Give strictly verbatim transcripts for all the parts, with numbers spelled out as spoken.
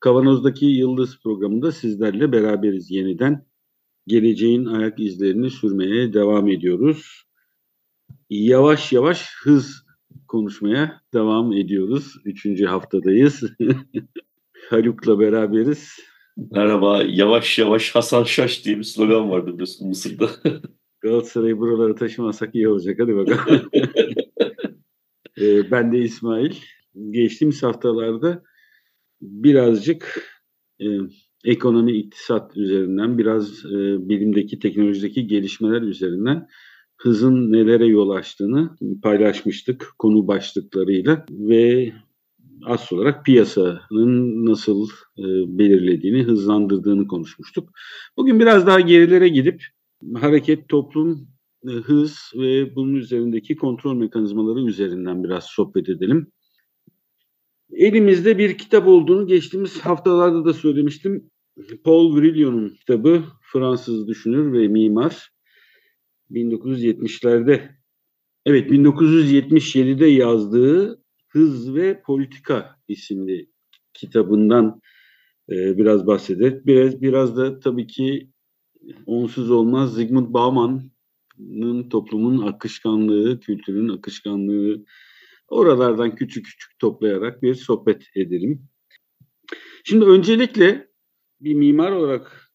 Kavanozdaki Yıldız programında sizlerle beraberiz yeniden. Geleceğin ayak izlerini sürmeye devam ediyoruz. Yavaş yavaş hız konuşmaya devam ediyoruz. Üçüncü haftadayız. Haluk'la beraberiz. Merhaba, yavaş yavaş Hasan Şaş diye bir slogan vardı biliyorsun Mısır'da. Galatasaray'ı buralara taşımasak iyi olacak. Hadi bakalım. ee, ben de İsmail. Geçtiğimiz haftalarda birazcık e, ekonomi, iktisat üzerinden, biraz e, bilimdeki, teknolojideki gelişmeler üzerinden hızın nelere yol açtığını paylaşmıştık konu başlıklarıyla ve asıl olarak piyasanın nasıl e, belirlediğini, hızlandırdığını konuşmuştuk. Bugün biraz daha gerilere gidip hareket, toplum, e, hız ve bunun üzerindeki kontrol mekanizmaları üzerinden biraz sohbet edelim. Elimizde bir kitap olduğunu geçtiğimiz haftalarda da söylemiştim. Paul Virilio'nun kitabı, Fransız düşünür ve mimar, bin dokuz yüz yetmişlerde, evet bin dokuz yüz yetmiş yedide yazdığı Hız ve Politika isimli kitabından e, biraz bahsedelim. Biraz, biraz da tabii ki onsuz olmaz Zygmunt Bauman'ın toplumun akışkanlığı, kültürün akışkanlığı, oralardan küçük küçük toplayarak bir sohbet edelim. Şimdi öncelikle bir mimar olarak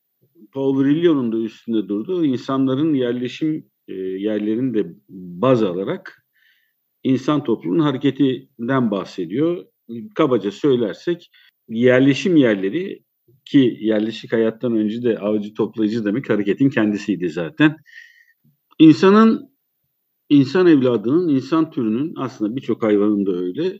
Paul Virilio'nun da üstünde durduğu insanların yerleşim e, yerlerini de baz alarak İnsan toplumunun hareketinden bahsediyor. Kabaca söylersek yerleşim yerleri, ki yerleşik hayattan önce de avcı toplayıcı demek hareketin kendisiydi zaten. İnsanın, insan evladının, insan türünün, aslında birçok hayvanın da öyle,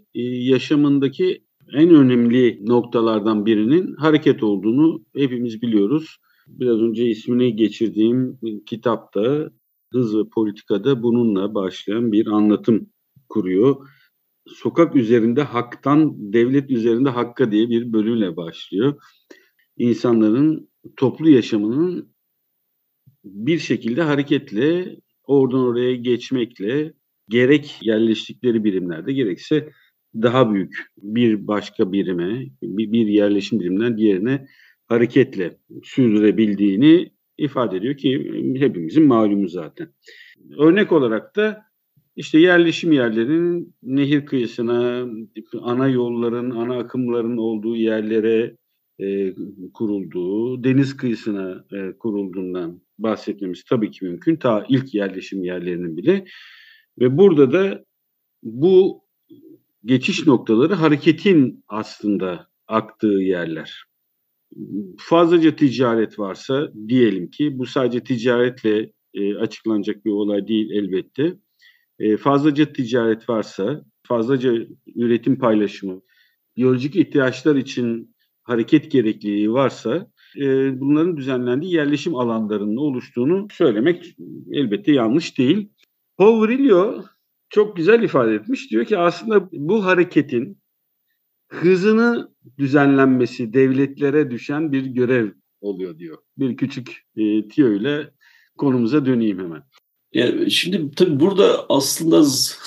yaşamındaki en önemli noktalardan birinin hareket olduğunu hepimiz biliyoruz. Biraz önce ismini geçirdiğim kitapta, Hız ve Politika'da bununla başlayan bir anlatım kuruyor. Sokak üzerinde haktan devlet üzerinde hakka diye bir bölümle başlıyor. İnsanların toplu yaşamının bir şekilde hareketle, oradan oraya geçmekle, gerek yerleştikleri birimlerde gerekse daha büyük bir başka birime, bir yerleşim biriminden diğerine hareketle sürdürebildiğini ifade ediyor ki hepimizin malumu zaten. Örnek olarak da İşte yerleşim yerlerinin nehir kıyısına, ana yolların, ana akımların olduğu yerlere e, kurulduğu, deniz kıyısına e, kurulduğundan bahsetmemiz tabii ki mümkün. Ta ilk yerleşim yerlerinin bile. Ve burada da bu geçiş noktaları hareketin aslında aktığı yerler. Fazlaca ticaret varsa diyelim ki bu sadece ticaretle e, açıklanacak bir olay değil elbette. Fazlaca ticaret varsa, fazlaca üretim paylaşımı, biyolojik ihtiyaçlar için hareket gerekliliği varsa bunların düzenlendiği yerleşim alanlarının oluştuğunu söylemek elbette yanlış değil. Paul Virilio çok güzel ifade etmiş. Diyor ki aslında bu hareketin hızını düzenlenmesi devletlere düşen bir görev oluyor diyor. Bir küçük e, tiyo ile konumuza döneyim hemen. Yani şimdi tabii burada aslında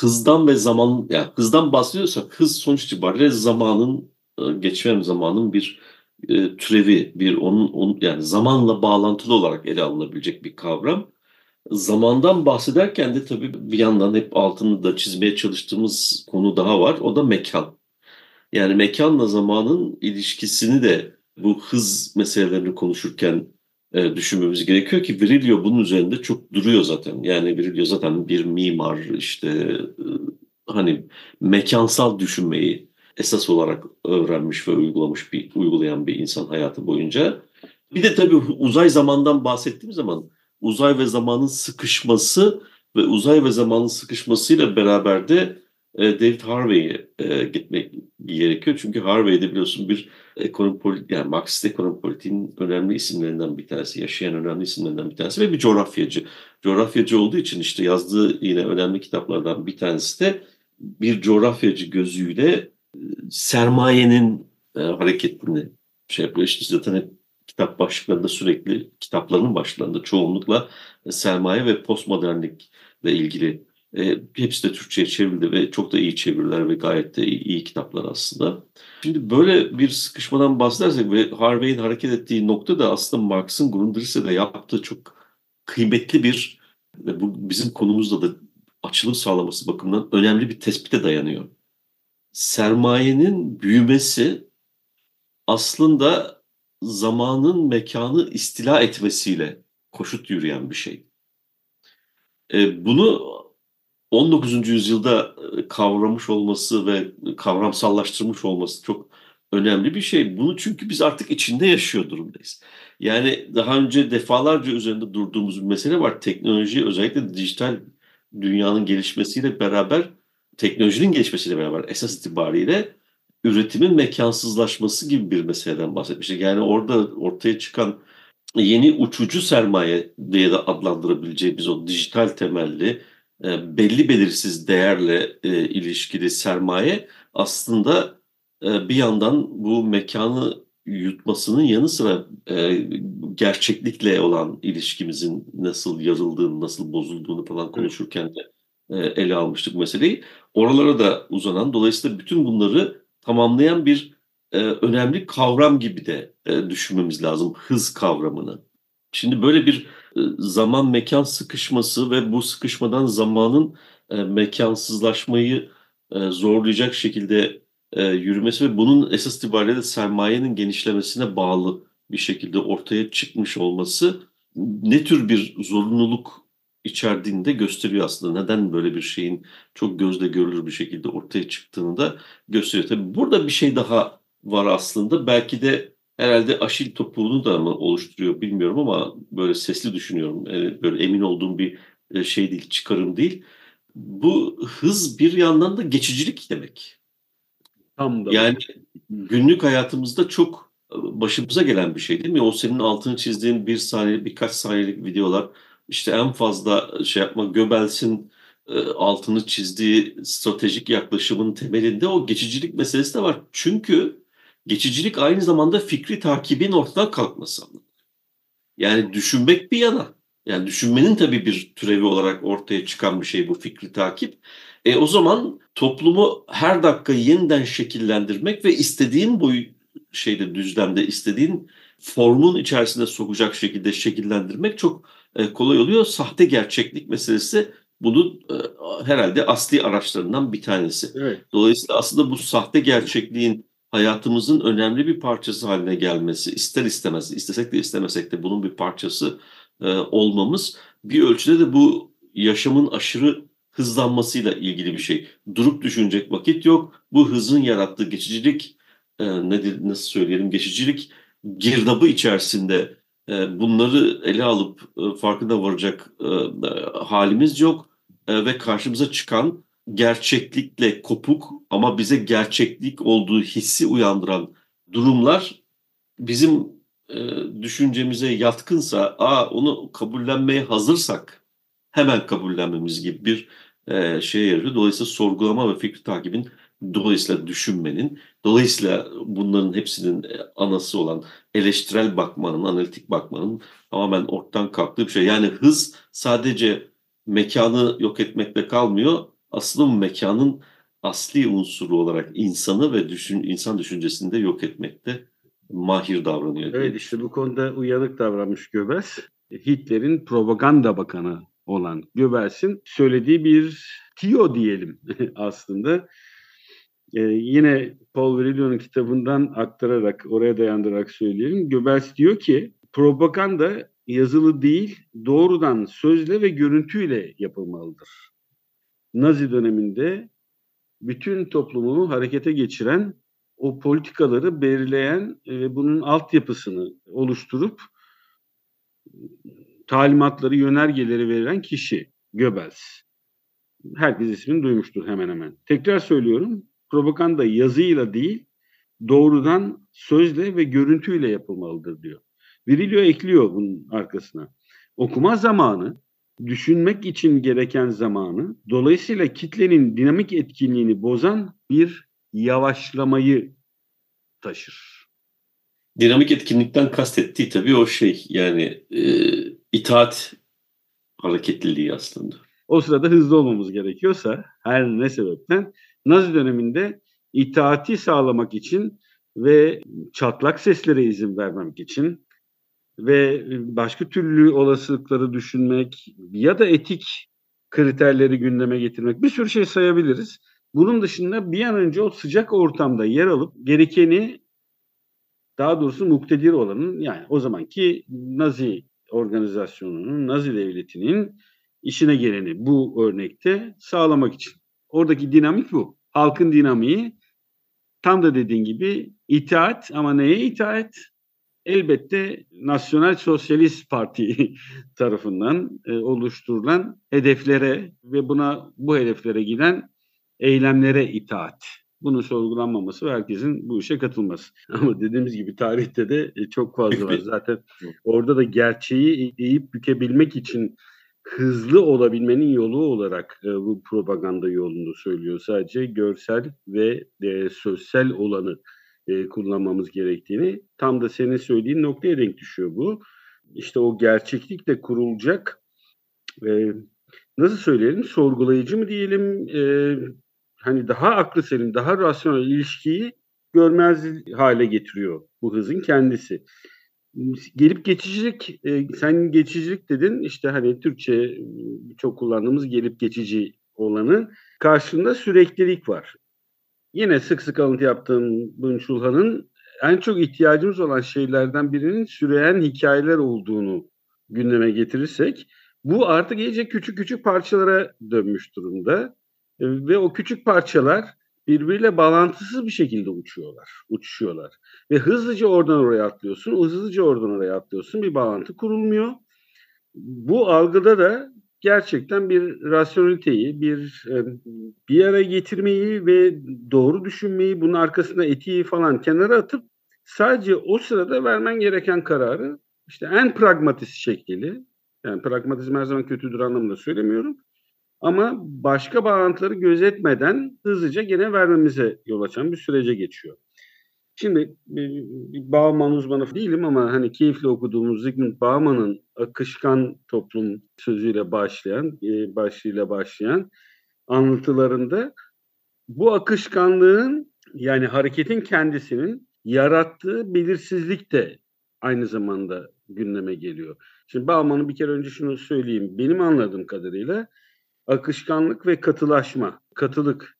hızdan ve zaman, yani hızdan bahsediyorsak hız sonuç itibariyle zamanın, geçmem zamanın bir e, türevi, bir onun, onun yani zamanla bağlantılı olarak ele alınabilecek bir kavram. Zamandan bahsederken de tabii bir yandan hep altını da çizmeye çalıştığımız konu daha var, o da mekan. Yani mekanla zamanın ilişkisini de bu hız meselelerini konuşurken düşünmemiz gerekiyor ki Virilio bunun üzerinde çok duruyor zaten. Yani Virilio zaten bir mimar, işte hani mekansal düşünmeyi esas olarak öğrenmiş ve uygulamış bir uygulayan bir insan hayatı boyunca. Bir de tabii uzay zamandan bahsettiğim zaman uzay ve zamanın sıkışması ve uzay ve zamanın sıkışmasıyla beraber de David Harvey'e gitmek gerekiyor. Çünkü Harvey'de biliyorsun bir ekonomi politi- yani Marksist ekonomi politiğinin önemli isimlerinden bir tanesi, yaşayan önemli isimlerinden bir tanesi ve bir coğrafyacı. Coğrafyacı olduğu için işte yazdığı yine önemli kitaplardan bir tanesi de bir coğrafyacı gözüyle sermayenin hareketini şey yapıyor. İşte zaten hep kitap başlıklarında sürekli, kitaplarının başlarında çoğunlukla sermaye ve postmodernlikle ilgili. E, hepsi de Türkçe'ye çevrildi ve çok da iyi çeviriler ve gayet de iyi, iyi kitaplar aslında. Şimdi böyle bir sıkışmadan bahsedersek ve Harvey'in hareket ettiği nokta da aslında Marx'ın Grundrisse'de yaptığı çok kıymetli bir ve bu bizim konumuzda da açılım sağlaması bakımından önemli bir tespite dayanıyor. Sermayenin büyümesi aslında zamanın mekanı istila etmesiyle koşut yürüyen bir şey. E, bunu on dokuzuncu yüzyılda kavramış olması ve kavramsallaştırmış olması çok önemli bir şey. Bunu çünkü biz artık içinde yaşıyor durumdayız. Yani daha önce defalarca üzerinde durduğumuz bir mesele var. Teknoloji, özellikle dijital dünyanın gelişmesiyle beraber, teknolojinin gelişmesiyle beraber esas itibariyle üretimin mekansızlaşması gibi bir meseleden bahsetmiştik. Yani orada ortaya çıkan yeni uçucu sermaye diye de adlandırabileceğimiz o dijital temelli, belli belirsiz değerle e, ilişkili sermaye aslında e, bir yandan bu mekanı yutmasının yanı sıra e, gerçeklikle olan ilişkimizin nasıl yarıldığını, nasıl bozulduğunu falan konuşurken de e, ele almıştık meseleyi. Oralara da uzanan, dolayısıyla bütün bunları tamamlayan bir e, önemli kavram gibi de e, düşünmemiz lazım, hız kavramını. Şimdi böyle bir zaman mekan sıkışması ve bu sıkışmadan zamanın mekansızlaşmayı zorlayacak şekilde yürümesi ve bunun esas itibariyle de sermayenin genişlemesine bağlı bir şekilde ortaya çıkmış olması ne tür bir zorunluluk içerdiğini de gösteriyor aslında. Neden böyle bir şeyin çok gözle görülür bir şekilde ortaya çıktığını da gösteriyor. Tabii burada bir şey daha var aslında. Belki de herhalde Aşil topuğunu da mı oluşturuyor bilmiyorum ama böyle sesli düşünüyorum. Böyle emin olduğum bir şey değil, çıkarım değil. Bu hız bir yandan da geçicilik demek. Tam da. Yani günlük hayatımızda çok başımıza gelen bir şey değil mi? O senin altını çizdiğin bir saniye, birkaç saniyelik videolar. İşte en fazla şey yapma, Goebbels'in altını çizdiği stratejik yaklaşımın temelinde o geçicilik meselesi de var. Çünkü geçicilik aynı zamanda fikri takibin ortadan kalkması. Yani düşünmek bir yana. Yani düşünmenin tabii bir türevi olarak ortaya çıkan bir şey bu fikri takip. E o zaman toplumu her dakika yeniden şekillendirmek ve istediğin boyu şeyde, düzlemde, istediğin formun içerisinde sokacak şekilde şekillendirmek çok kolay oluyor. Sahte gerçeklik meselesi bunun herhalde asli araçlarından bir tanesi. Evet. Dolayısıyla aslında bu sahte gerçekliğin hayatımızın önemli bir parçası haline gelmesi, ister istemez, istesek de istemesek de bunun bir parçası e, olmamız bir ölçüde de bu yaşamın aşırı hızlanmasıyla ilgili bir şey. Durup düşünecek vakit yok. Bu hızın yarattığı geçicilik, e, nedir, nasıl söyleyelim, geçicilik girdabı içerisinde e, bunları ele alıp e, farkına varacak e, halimiz yok e, ve karşımıza çıkan gerçeklikle kopuk ama bize gerçeklik olduğu hissi uyandıran durumlar bizim e, düşüncemize yatkınsa, a onu kabullenmeye hazırsak hemen kabullenmemiz gibi bir e, şeye yarıyor. Dolayısıyla sorgulama ve fikri takibin, dolayısıyla düşünmenin, dolayısıyla bunların hepsinin anası olan eleştirel bakmanın, analitik bakmanın tamamen ortadan kalktığı bir şey. Yani hız sadece mekanı yok etmekle kalmıyor. Aslında mekanın asli unsuru olarak insanı ve düşün, insan düşüncesini de yok etmekte mahir davranıyor. Evet, işte bu konuda uyanık davranmış Goebbels. Hitler'in propaganda bakanı olan Goebbels'in söylediği bir tiyo diyelim aslında. Ee, yine Paul Virilio'nun kitabından aktararak, oraya dayandırarak söyleyelim. Goebbels diyor ki propaganda yazılı değil, doğrudan sözle ve görüntüyle yapılmalıdır. Nazi döneminde bütün toplumu harekete geçiren, o politikaları belirleyen ve bunun altyapısını oluşturup talimatları, yönergeleri verilen kişi Goebbels. herkes ismini duymuştur hemen hemen. Tekrar söylüyorum, propaganda yazıyla değil, doğrudan sözle ve görüntüyle yapılmalıdır diyor. Virilio ekliyor bunun arkasına. Okuma zamanı, düşünmek için gereken zamanı, dolayısıyla kitlenin dinamik etkinliğini bozan bir yavaşlamayı taşır. Dinamik etkinlikten kastettiği tabii o şey, yani e, itaat hareketliliği aslında. O sırada hızlı olmamız gerekiyorsa her ne sebepten, Nazi döneminde itaati sağlamak için ve çatlak seslere izin vermemek için ve başka türlü olasılıkları düşünmek ya da etik kriterleri gündeme getirmek, bir sürü şey sayabiliriz. Bunun dışında bir an önce o sıcak ortamda yer alıp gerekeni, daha doğrusu muktedir olanın, yani o zamanki Nazi organizasyonunun, Nazi devletinin işine geleni bu örnekte sağlamak için. Oradaki dinamik bu. Halkın dinamiği tam da dediğin gibi itaat, ama neye itaat? Elbette Nasyonal Sosyalist Parti tarafından e, oluşturulan hedeflere ve buna bu hedeflere giden eylemlere itaat. Bunun sorgulanmaması ve herkesin bu işe katılması. Ama dediğimiz gibi tarihte de e, çok fazla var. Zaten orada da gerçeği eğip bükebilmek için hızlı olabilmenin yolu olarak e, bu propaganda yolunu söylüyor. Sadece görsel ve e, sözsel olanı E, kullanmamız gerektiğini, tam da senin söylediğin noktaya denk düşüyor bu. İşte o gerçeklikle kurulacak, e, nasıl söyleyelim, sorgulayıcı mı diyelim, e, hani daha aklı selim, daha rasyonel ilişkiyi görmez hale getiriyor bu hızın kendisi. Gelip geçicilik, e, sen geçicilik dedin, işte hani Türkçe çok kullandığımız gelip geçici olanın karşılığında süreklilik var. Yine sık sık alıntı yaptığım Bınçulhan'ın en çok ihtiyacımız olan şeylerden birinin süreyen hikayeler olduğunu gündeme getirirsek, bu artık iyice küçük küçük parçalara dönmüş durumda ve o küçük parçalar birbiriyle bağlantısız bir şekilde uçuyorlar, uçuşuyorlar ve hızlıca oradan oraya atlıyorsun, hızlıca oradan oraya atlıyorsun, bir bağlantı kurulmuyor. Bu algıda da gerçekten bir rasyoneliteyi, bir bir araya getirmeyi ve doğru düşünmeyi, bunun arkasında etiği falan kenara atıp sadece o sırada vermen gereken kararı, işte en pragmatist şekli, yani pragmatizm her zaman kötüdür anlamında söylemiyorum, ama başka bağlantıları gözetmeden hızlıca gene vermemize yol açan bir sürece geçiyor. Şimdi Bauman uzmanı değilim ama hani keyifle okuduğumuz Zygmunt Bauman'ın akışkan toplum sözüyle başlayan, başlığıyla başlayan anlatılarında bu akışkanlığın, yani hareketin kendisinin yarattığı belirsizlik de aynı zamanda gündeme geliyor. Şimdi Bauman'ın bir kere önce şunu söyleyeyim. Benim anladığım kadarıyla akışkanlık ve katılaşma, katılık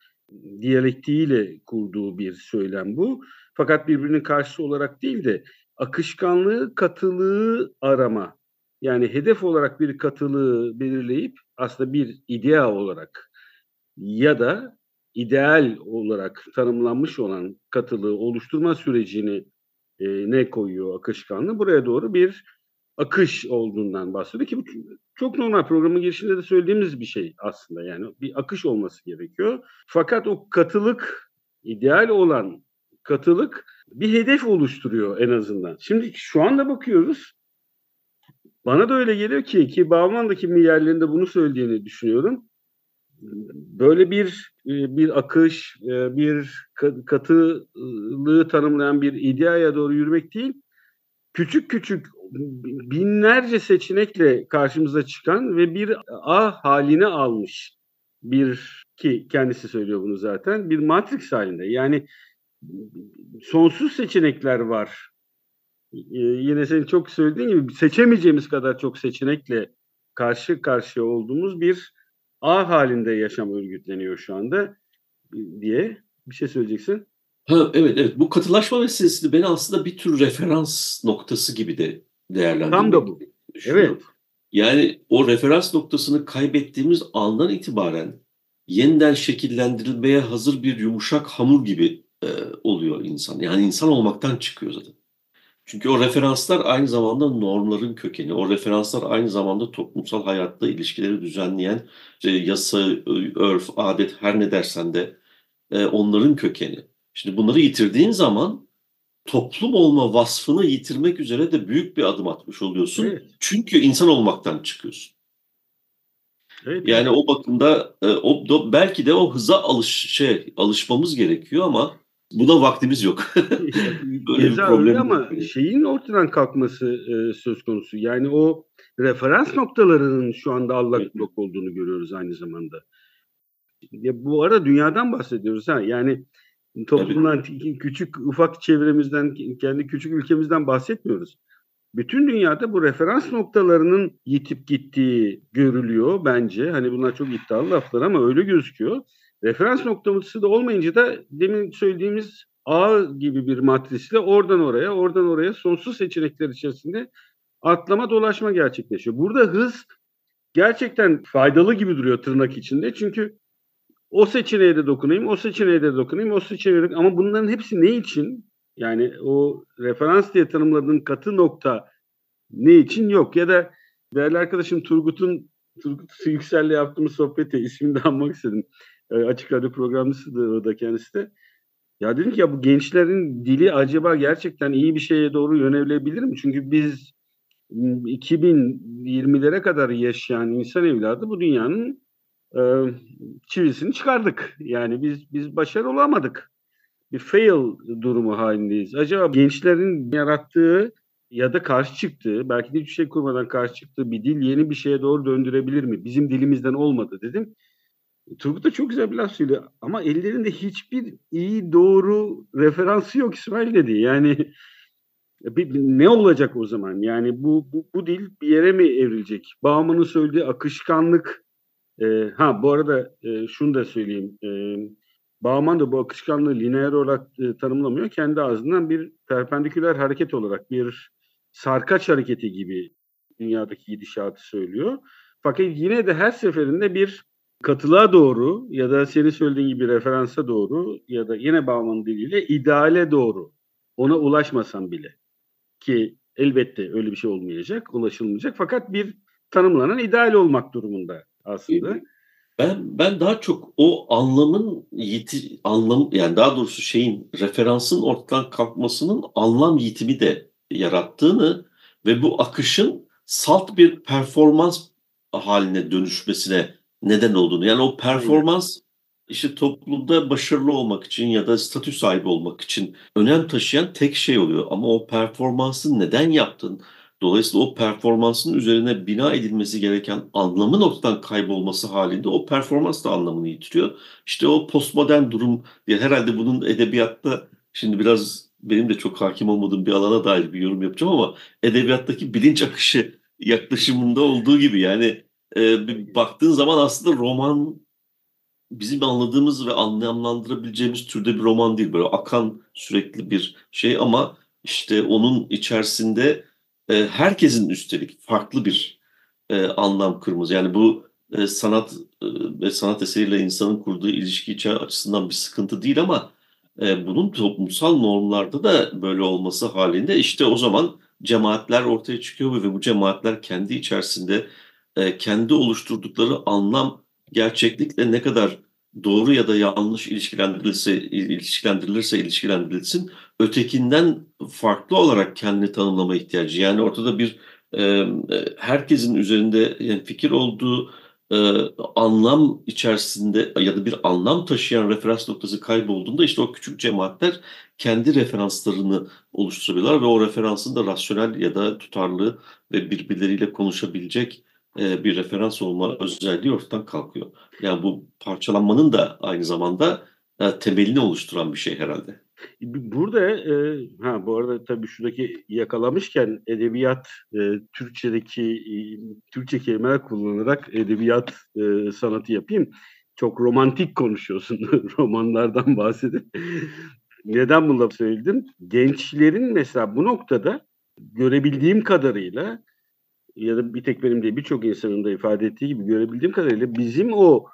diyalektiğiyle kurduğu bir söylem bu. Fakat birbirinin karşısı olarak değil de akışkanlığı, katılığı arama. Yani hedef olarak bir katılığı belirleyip aslında bir idea olarak ya da ideal olarak tanımlanmış olan katılığı oluşturma sürecini e, ne koyuyor akışkanlığı? Buraya doğru bir akış olduğundan bahsediyor ki bu çok normal, programın girişinde de söylediğimiz bir şey aslında, yani bir akış olması gerekiyor. Fakat o katılık, ideal olan katılık bir hedef oluşturuyor en azından. Şimdi şu anda bakıyoruz, bana da öyle geliyor ki ki Bauman'daki miyerlerinde bunu söylediğini düşünüyorum. Böyle bir bir akış, bir katılığı tanımlayan bir ideaya doğru yürümek değil, küçük küçük binlerce seçenekle karşımıza çıkan ve bir ağ haline almış bir, ki kendisi söylüyor bunu zaten, bir matrix halinde. Yani sonsuz seçenekler var. Ee, yine senin çok söylediğin gibi seçemeyeceğimiz kadar çok seçenekle karşı karşıya olduğumuz bir ağ halinde yaşam örgütleniyor şu anda diye bir şey söyleyeceksin. Ha, evet evet, bu katılaşma meselesini ben aslında bir tür referans noktası gibi de değerlendirmek. Tam da bu. Evet. Yani o referans noktasını kaybettiğimiz andan itibaren yeniden şekillendirilmeye hazır bir yumuşak hamur gibi e, oluyor insan. Yani insan olmaktan çıkıyor zaten. Çünkü o referanslar aynı zamanda normların kökeni. O referanslar aynı zamanda toplumsal hayatta ilişkileri düzenleyen işte yasa, örf, adet her ne dersen de e, onların kökeni. Şimdi bunları yitirdiğin zaman toplum olma vasfını yitirmek üzere de büyük bir adım atmış oluyorsun. Evet. Çünkü insan olmaktan çıkıyorsun. Evet. Yani o bakımda e, o, belki de o hıza alış, şey, alışmamız gerekiyor ama buna vaktimiz yok. Ceza öyle ama yok. Şeyin ortadan kalkması e, söz konusu. Yani o referans noktalarının şu anda allak bullak olduğunu görüyoruz aynı zamanda. Ya, bu ara dünyadan bahsediyoruz. Ha? Yani toplumdan, evet, küçük ufak çevremizden, kendi küçük ülkemizden bahsetmiyoruz. Bütün dünyada bu referans noktalarının yitip gittiği görülüyor bence. Hani bunlar çok iddialı laflar ama öyle gözüküyor. Referans noktası da olmayınca da demin söylediğimiz ağ gibi bir matrisle oradan oraya, oradan oraya sonsuz seçenekler içerisinde atlama dolaşma gerçekleşiyor. Burada hız gerçekten faydalı gibi duruyor tırnak içinde. Çünkü o seçeneğe de dokunayım, o seçeneğe de dokunayım, o seçeneğe de... Ama bunların hepsi ne için? Yani o referans diye tanımladığın katı nokta ne için yok? Ya da değerli arkadaşım Turgut'un, Turgut Yüksel'le yaptığımız sohbeti, ismini de anmak istedim. Açık Radyo programcısıdır da kendisi de. Ya dedim ki ya bu gençlerin dili acaba gerçekten iyi bir şeye doğru yönelebilir mi? Çünkü biz iki bin yirmilere kadar yaşayan insan evladı bu dünyanın e, çivisini çıkardık. Yani biz biz başarılı olamadık. Bir fail durumu halindeyiz. Acaba gençlerin yarattığı ya da karşı çıktığı, belki de hiçbir şey kurmadan karşı çıktığı bir dil yeni bir şeye doğru döndürebilir mi? Bizim dilimizden olmadı dedim. Turgut da çok güzel bir laf söylüyor ama ellerinde hiçbir iyi doğru referansı yok İsmail dedi. Yani bir, bir, ne olacak o zaman? Yani bu, bu bu dil bir yere mi evrilecek? Bauman'ın söylediği akışkanlık. E, ha bu arada e, şunu da söyleyeyim. E, Bauman da bu akışkanlığı lineer olarak e, tanımlamıyor. Kendi ağzından bir perpendiküler hareket olarak, bir sarkaç hareketi gibi dünyadaki gidişatı söylüyor. Fakat yine de her seferinde bir katılığa doğru ya da senin söylediğin gibi referansa doğru ya da yine Bauman'ın diliyle ideale doğru, ona ulaşmasam bile ki elbette öyle bir şey olmayacak, ulaşılmayacak, fakat bir tanımlanan ideal olmak durumunda aslında. Ben ben daha çok o anlamın yiti, anlam yani daha doğrusu şeyin, referansın ortadan kalkmasının anlam yitimi de yarattığını ve bu akışın salt bir performans haline dönüşmesine neden olduğunu, yani o performans işte toplumda başarılı olmak için ya da statü sahibi olmak için önem taşıyan tek şey oluyor. Ama o performansı neden yaptın? Dolayısıyla o performansın üzerine bina edilmesi gereken anlamın ortadan kaybolması halinde o performans da anlamını yitiriyor. İşte o postmodern durum diye, herhalde bunun edebiyatta, şimdi biraz benim de çok hakim olmadığım bir alana dair bir yorum yapacağım ama edebiyattaki bilinç akışı yaklaşımında olduğu gibi yani E, baktığın zaman aslında roman bizim anladığımız ve anlamlandırabileceğimiz türde bir roman değil. Böyle akan sürekli bir şey ama işte onun içerisinde e, herkesin üstelik farklı bir e, anlam kırmızı. Yani bu e, sanat e, ve sanat eseriyle insanın kurduğu ilişki açısından bir sıkıntı değil ama e, bunun toplumsal normlarda da böyle olması halinde işte o zaman cemaatler ortaya çıkıyor ve bu cemaatler kendi içerisinde kendi oluşturdukları anlam gerçeklikle ne kadar doğru ya da yanlış ilişkilendirilirse, ilişkilendirilirse ilişkilendirilsin, ötekinden farklı olarak kendini tanımlama ihtiyacı. Yani ortada bir herkesin üzerinde yani fikir olduğu anlam içerisinde ya da bir anlam taşıyan referans noktası kaybolduğunda işte o küçük cemaatler kendi referanslarını oluşturabiliyorlar ve o referansın da rasyonel ya da tutarlı ve birbirleriyle konuşabilecek bir referans olma özelliği ortadan kalkıyor. Yani bu parçalanmanın da aynı zamanda temelini oluşturan bir şey herhalde. Burada, e, ha bu arada tabii şuradaki yakalamışken edebiyat, e, Türkçedeki e, Türkçe kelimeler kullanarak edebiyat e, sanatı yapayım. Çok romantik konuşuyorsun romanlardan bahsedip. Neden bunu söyledim? Gençlerin mesela bu noktada görebildiğim kadarıyla ya da bir tek benim değil birçok insanın da ifade ettiği gibi görebildiğim kadarıyla bizim o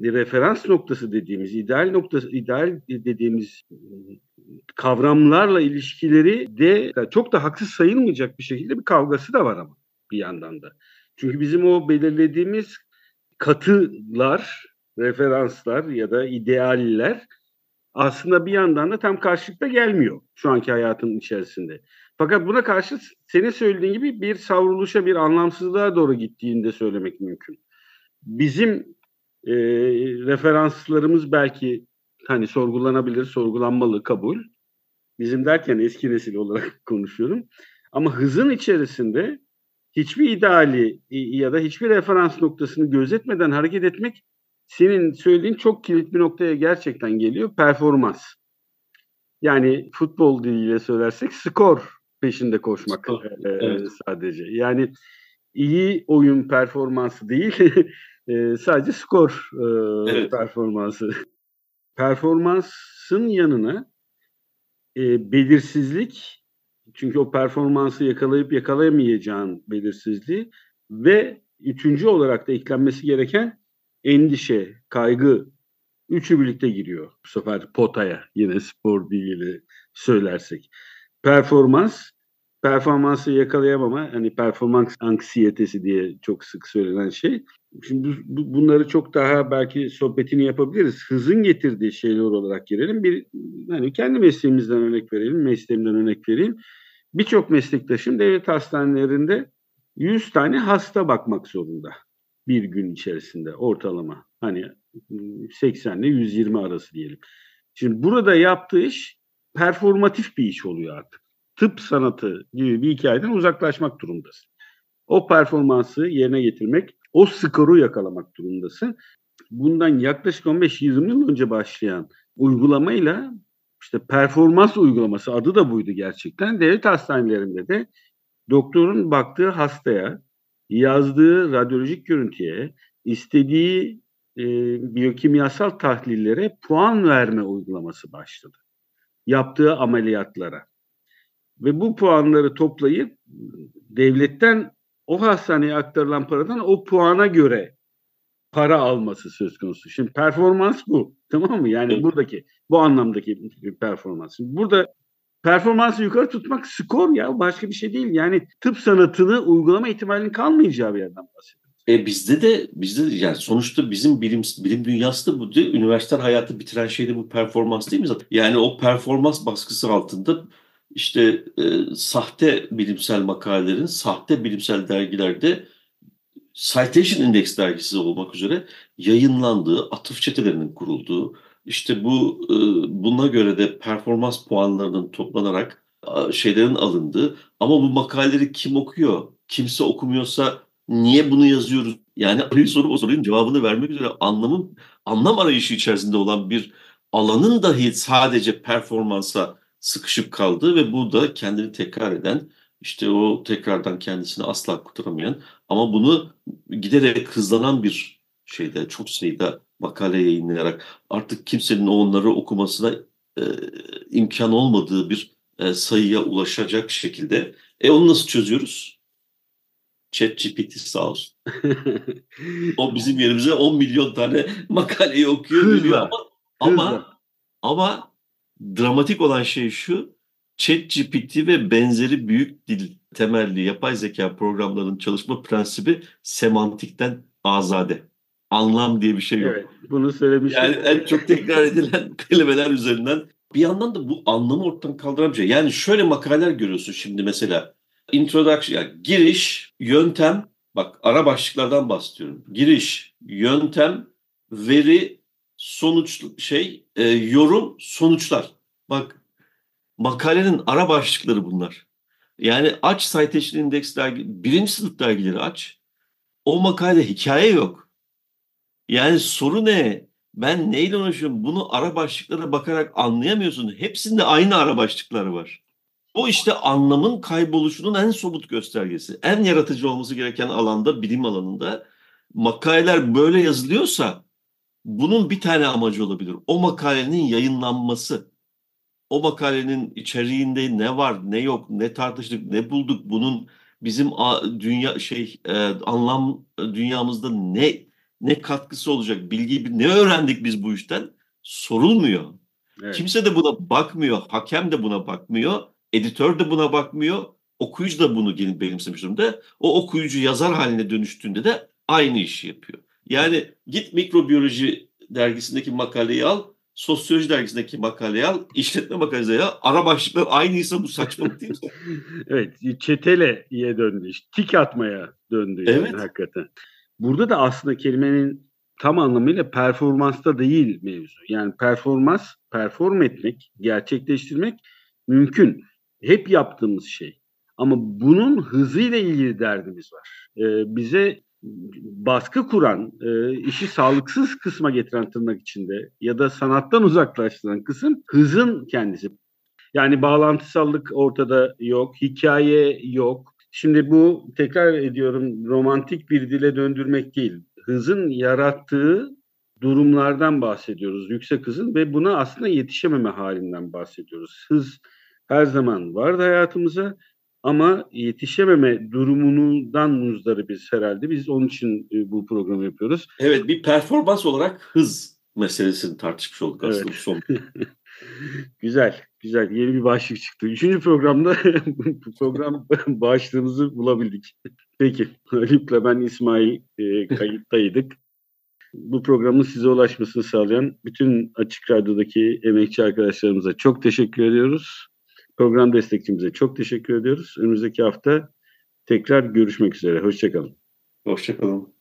referans noktası dediğimiz, ideal noktası, ideal dediğimiz kavramlarla ilişkileri de çok da haksız sayılmayacak bir şekilde bir kavgası da var ama bir yandan da. Çünkü bizim o belirlediğimiz katılar, referanslar ya da idealler aslında bir yandan da tam karşılıkta gelmiyor şu anki hayatın içerisinde. Fakat buna karşı senin söylediğin gibi bir savruluşa, bir anlamsızlığa doğru gittiğini de söylemek mümkün. Bizim e, referanslarımız belki hani sorgulanabilir, sorgulanmalı, kabul. Bizim derken eski nesil olarak konuşuyorum. Ama hızın içerisinde hiçbir ideali ya da hiçbir referans noktasını gözetmeden hareket etmek senin söylediğin çok kilit bir noktaya gerçekten geliyor. Performans. Yani futbol diliyle söylersek skor peşinde koşmak e, evet. sadece. Yani iyi oyun performansı değil, e, sadece skor e, evet. performansı. Performansın yanına e, belirsizlik, çünkü o performansı yakalayıp yakalayamayacağın belirsizliği ve üçüncü olarak da eklenmesi gereken endişe, kaygı, üçü birlikte giriyor bu sefer potaya, yine spor diliyle söylersek. Performans, performansı yakalayamama, hani performans anksiyetesi diye çok sık söylenen şey. Şimdi bu, bunları çok daha belki sohbetini yapabiliriz. Hızın getirdiği şeyler olarak girelim. Bir, hani kendi mesleğimizden örnek verelim, mesleğimden örnek vereyim. Birçok meslektaşım devlet hastanelerinde yüz tane hasta bakmak zorunda bir gün içerisinde ortalama. Hani seksen ile yüz yirmi arası diyelim. Şimdi burada yaptığı iş performatif bir iş oluyor artık. Tıp sanatı gibi bir hikayeden uzaklaşmak durumundasın. O performansı yerine getirmek, o skoru yakalamak durumundasın. Bundan yaklaşık on beş yirmi yıl önce başlayan uygulamayla, işte performans uygulaması adı da buydu gerçekten. Devlet hastanelerinde de doktorun baktığı hastaya, yazdığı radyolojik görüntüye, istediği e, biyokimyasal tahlillere puan verme uygulaması başladı. Yaptığı ameliyatlara. Ve bu puanları toplayıp devletten o hastaneye aktarılan paradan o puana göre para alması söz konusu. Şimdi performans bu. Tamam mı? Yani buradaki, bu anlamdaki performans. Burada performansı yukarı tutmak skor ya. Başka bir şey değil. Yani tıp sanatını uygulama ihtimalinin kalmayacağı bir yerden bahsediyoruz. E bizde de bizde de, yani sonuçta bizim bilim bilim dünyası da bu değil. Üniversite hayatı bitiren şey de bu performans değil mi zaten? Yani o performans baskısı altında İşte e, sahte bilimsel makalelerin, sahte bilimsel dergilerde Citation Index dergisi olmak üzere yayınlandığı, atıf çetelerinin kurulduğu, işte bu e, buna göre de performans puanlarının toplanarak a, şeylerin alındığı, ama bu makaleleri kim okuyor? Kimse okumuyorsa niye bunu yazıyoruz? Yani bir soru, o sorunun cevabını vermek üzere anlamın, anlam arayışı içerisinde olan bir alanın dahi sadece performansa sıkışıp kaldı ve bu da kendini tekrar eden, işte o tekrardan kendisini asla kurtaramayan ama bunu giderek hızlanan bir şeyde, çok sayıda makale yayınlayarak artık kimsenin onları okumasına e, imkan olmadığı bir e, sayıya ulaşacak şekilde. E onu nasıl çözüyoruz? ChatGPT sağ olsun. O bizim yerimize on milyon tane makaleyi okuyor, biliyor ama ama, ama dramatik olan şey şu, ChatGPT ve benzeri büyük dil temelli yapay zeka programlarının çalışma prensibi semantikten azade. Anlam diye bir şey yok. Evet, bunu söylemiştim. Yani en çok tekrar edilen kelimeler üzerinden. Bir yandan da bu anlamı ortadan kaldıran bir şey. Yani şöyle makaleler görüyorsun şimdi mesela. Introduction, yani giriş, yöntem, bak ara başlıklardan bahsediyorum. Giriş, yöntem, veri, sonuç şey e, yorum, sonuçlar. Bak makalenin ara başlıkları bunlar. Yani aç Citation Index dergi, birinci sınıf dergileri aç. O makalede hikaye yok. Yani soru ne? Ben neyle uğraşıyorum? Bunu ara başlıklara bakarak anlayamıyorsun. Hepsinde aynı ara başlıkları var. O işte anlamın kayboluşunun en somut göstergesi. En yaratıcı olması gereken alanda, bilim alanında makaleler böyle yazılıyorsa bunun bir tane amacı olabilir. O makalenin yayınlanması, o makalenin içeriğinde ne var, ne yok, ne tartıştık, ne bulduk, bunun bizim dünya şey e, anlam dünyamızda ne ne katkısı olacak, bilgiyi ne öğrendik biz bu işten sorulmuyor. Evet. Kimse de buna bakmıyor, hakem de buna bakmıyor, editör de buna bakmıyor, okuyucu da bunu gelip benimsemiş durumda. O okuyucu yazar haline dönüştüğünde de aynı işi yapıyor. Yani git mikrobiyoloji dergisindeki makaleyi al, sosyoloji dergisindeki makaleyi al, işletme makalesi al, ara başlıklar aynıysa bu saçmalık değil mi? Evet, çeteleye döndü iş, tik atmaya döndü yani, evet. Hakikaten. Burada da aslında kelimenin tam anlamıyla performansta değil mevzu. Yani performans, perform etmek, gerçekleştirmek mümkün. Hep yaptığımız şey. Ama bunun hızıyla ilgili derdimiz var. Ee, bize baskı kuran, e, işi sağlıksız kısma getiren tırnak içinde ya da sanattan uzaklaştıran kısım hızın kendisi. Yani bağlantısallık ortada yok, hikaye yok. Şimdi bu, tekrar ediyorum, romantik bir dile döndürmek değil. Hızın yarattığı durumlardan bahsediyoruz, yüksek hızın ve buna aslında yetişememe halinden bahsediyoruz. Hız her zaman vardı hayatımıza ama yetişememe durumundan muzdaribiz herhalde. Biz onun için bu programı yapıyoruz. Evet, bir performans olarak hız meselesini tartışmış olduk aslında. Evet. Son. Güzel, güzel. Yeni bir başlık çıktı. Üçüncü programda bu program başlığımızı bulabildik. Peki, Haluk'la ben İsmail e, kayıttaydık. Bu programın size ulaşmasını sağlayan bütün Açık Radyo'daki emekçi arkadaşlarımıza çok teşekkür ediyoruz. Program destekçimize çok teşekkür ediyoruz. Önümüzdeki hafta tekrar görüşmek üzere. Hoşçakalın. Hoşçakalın.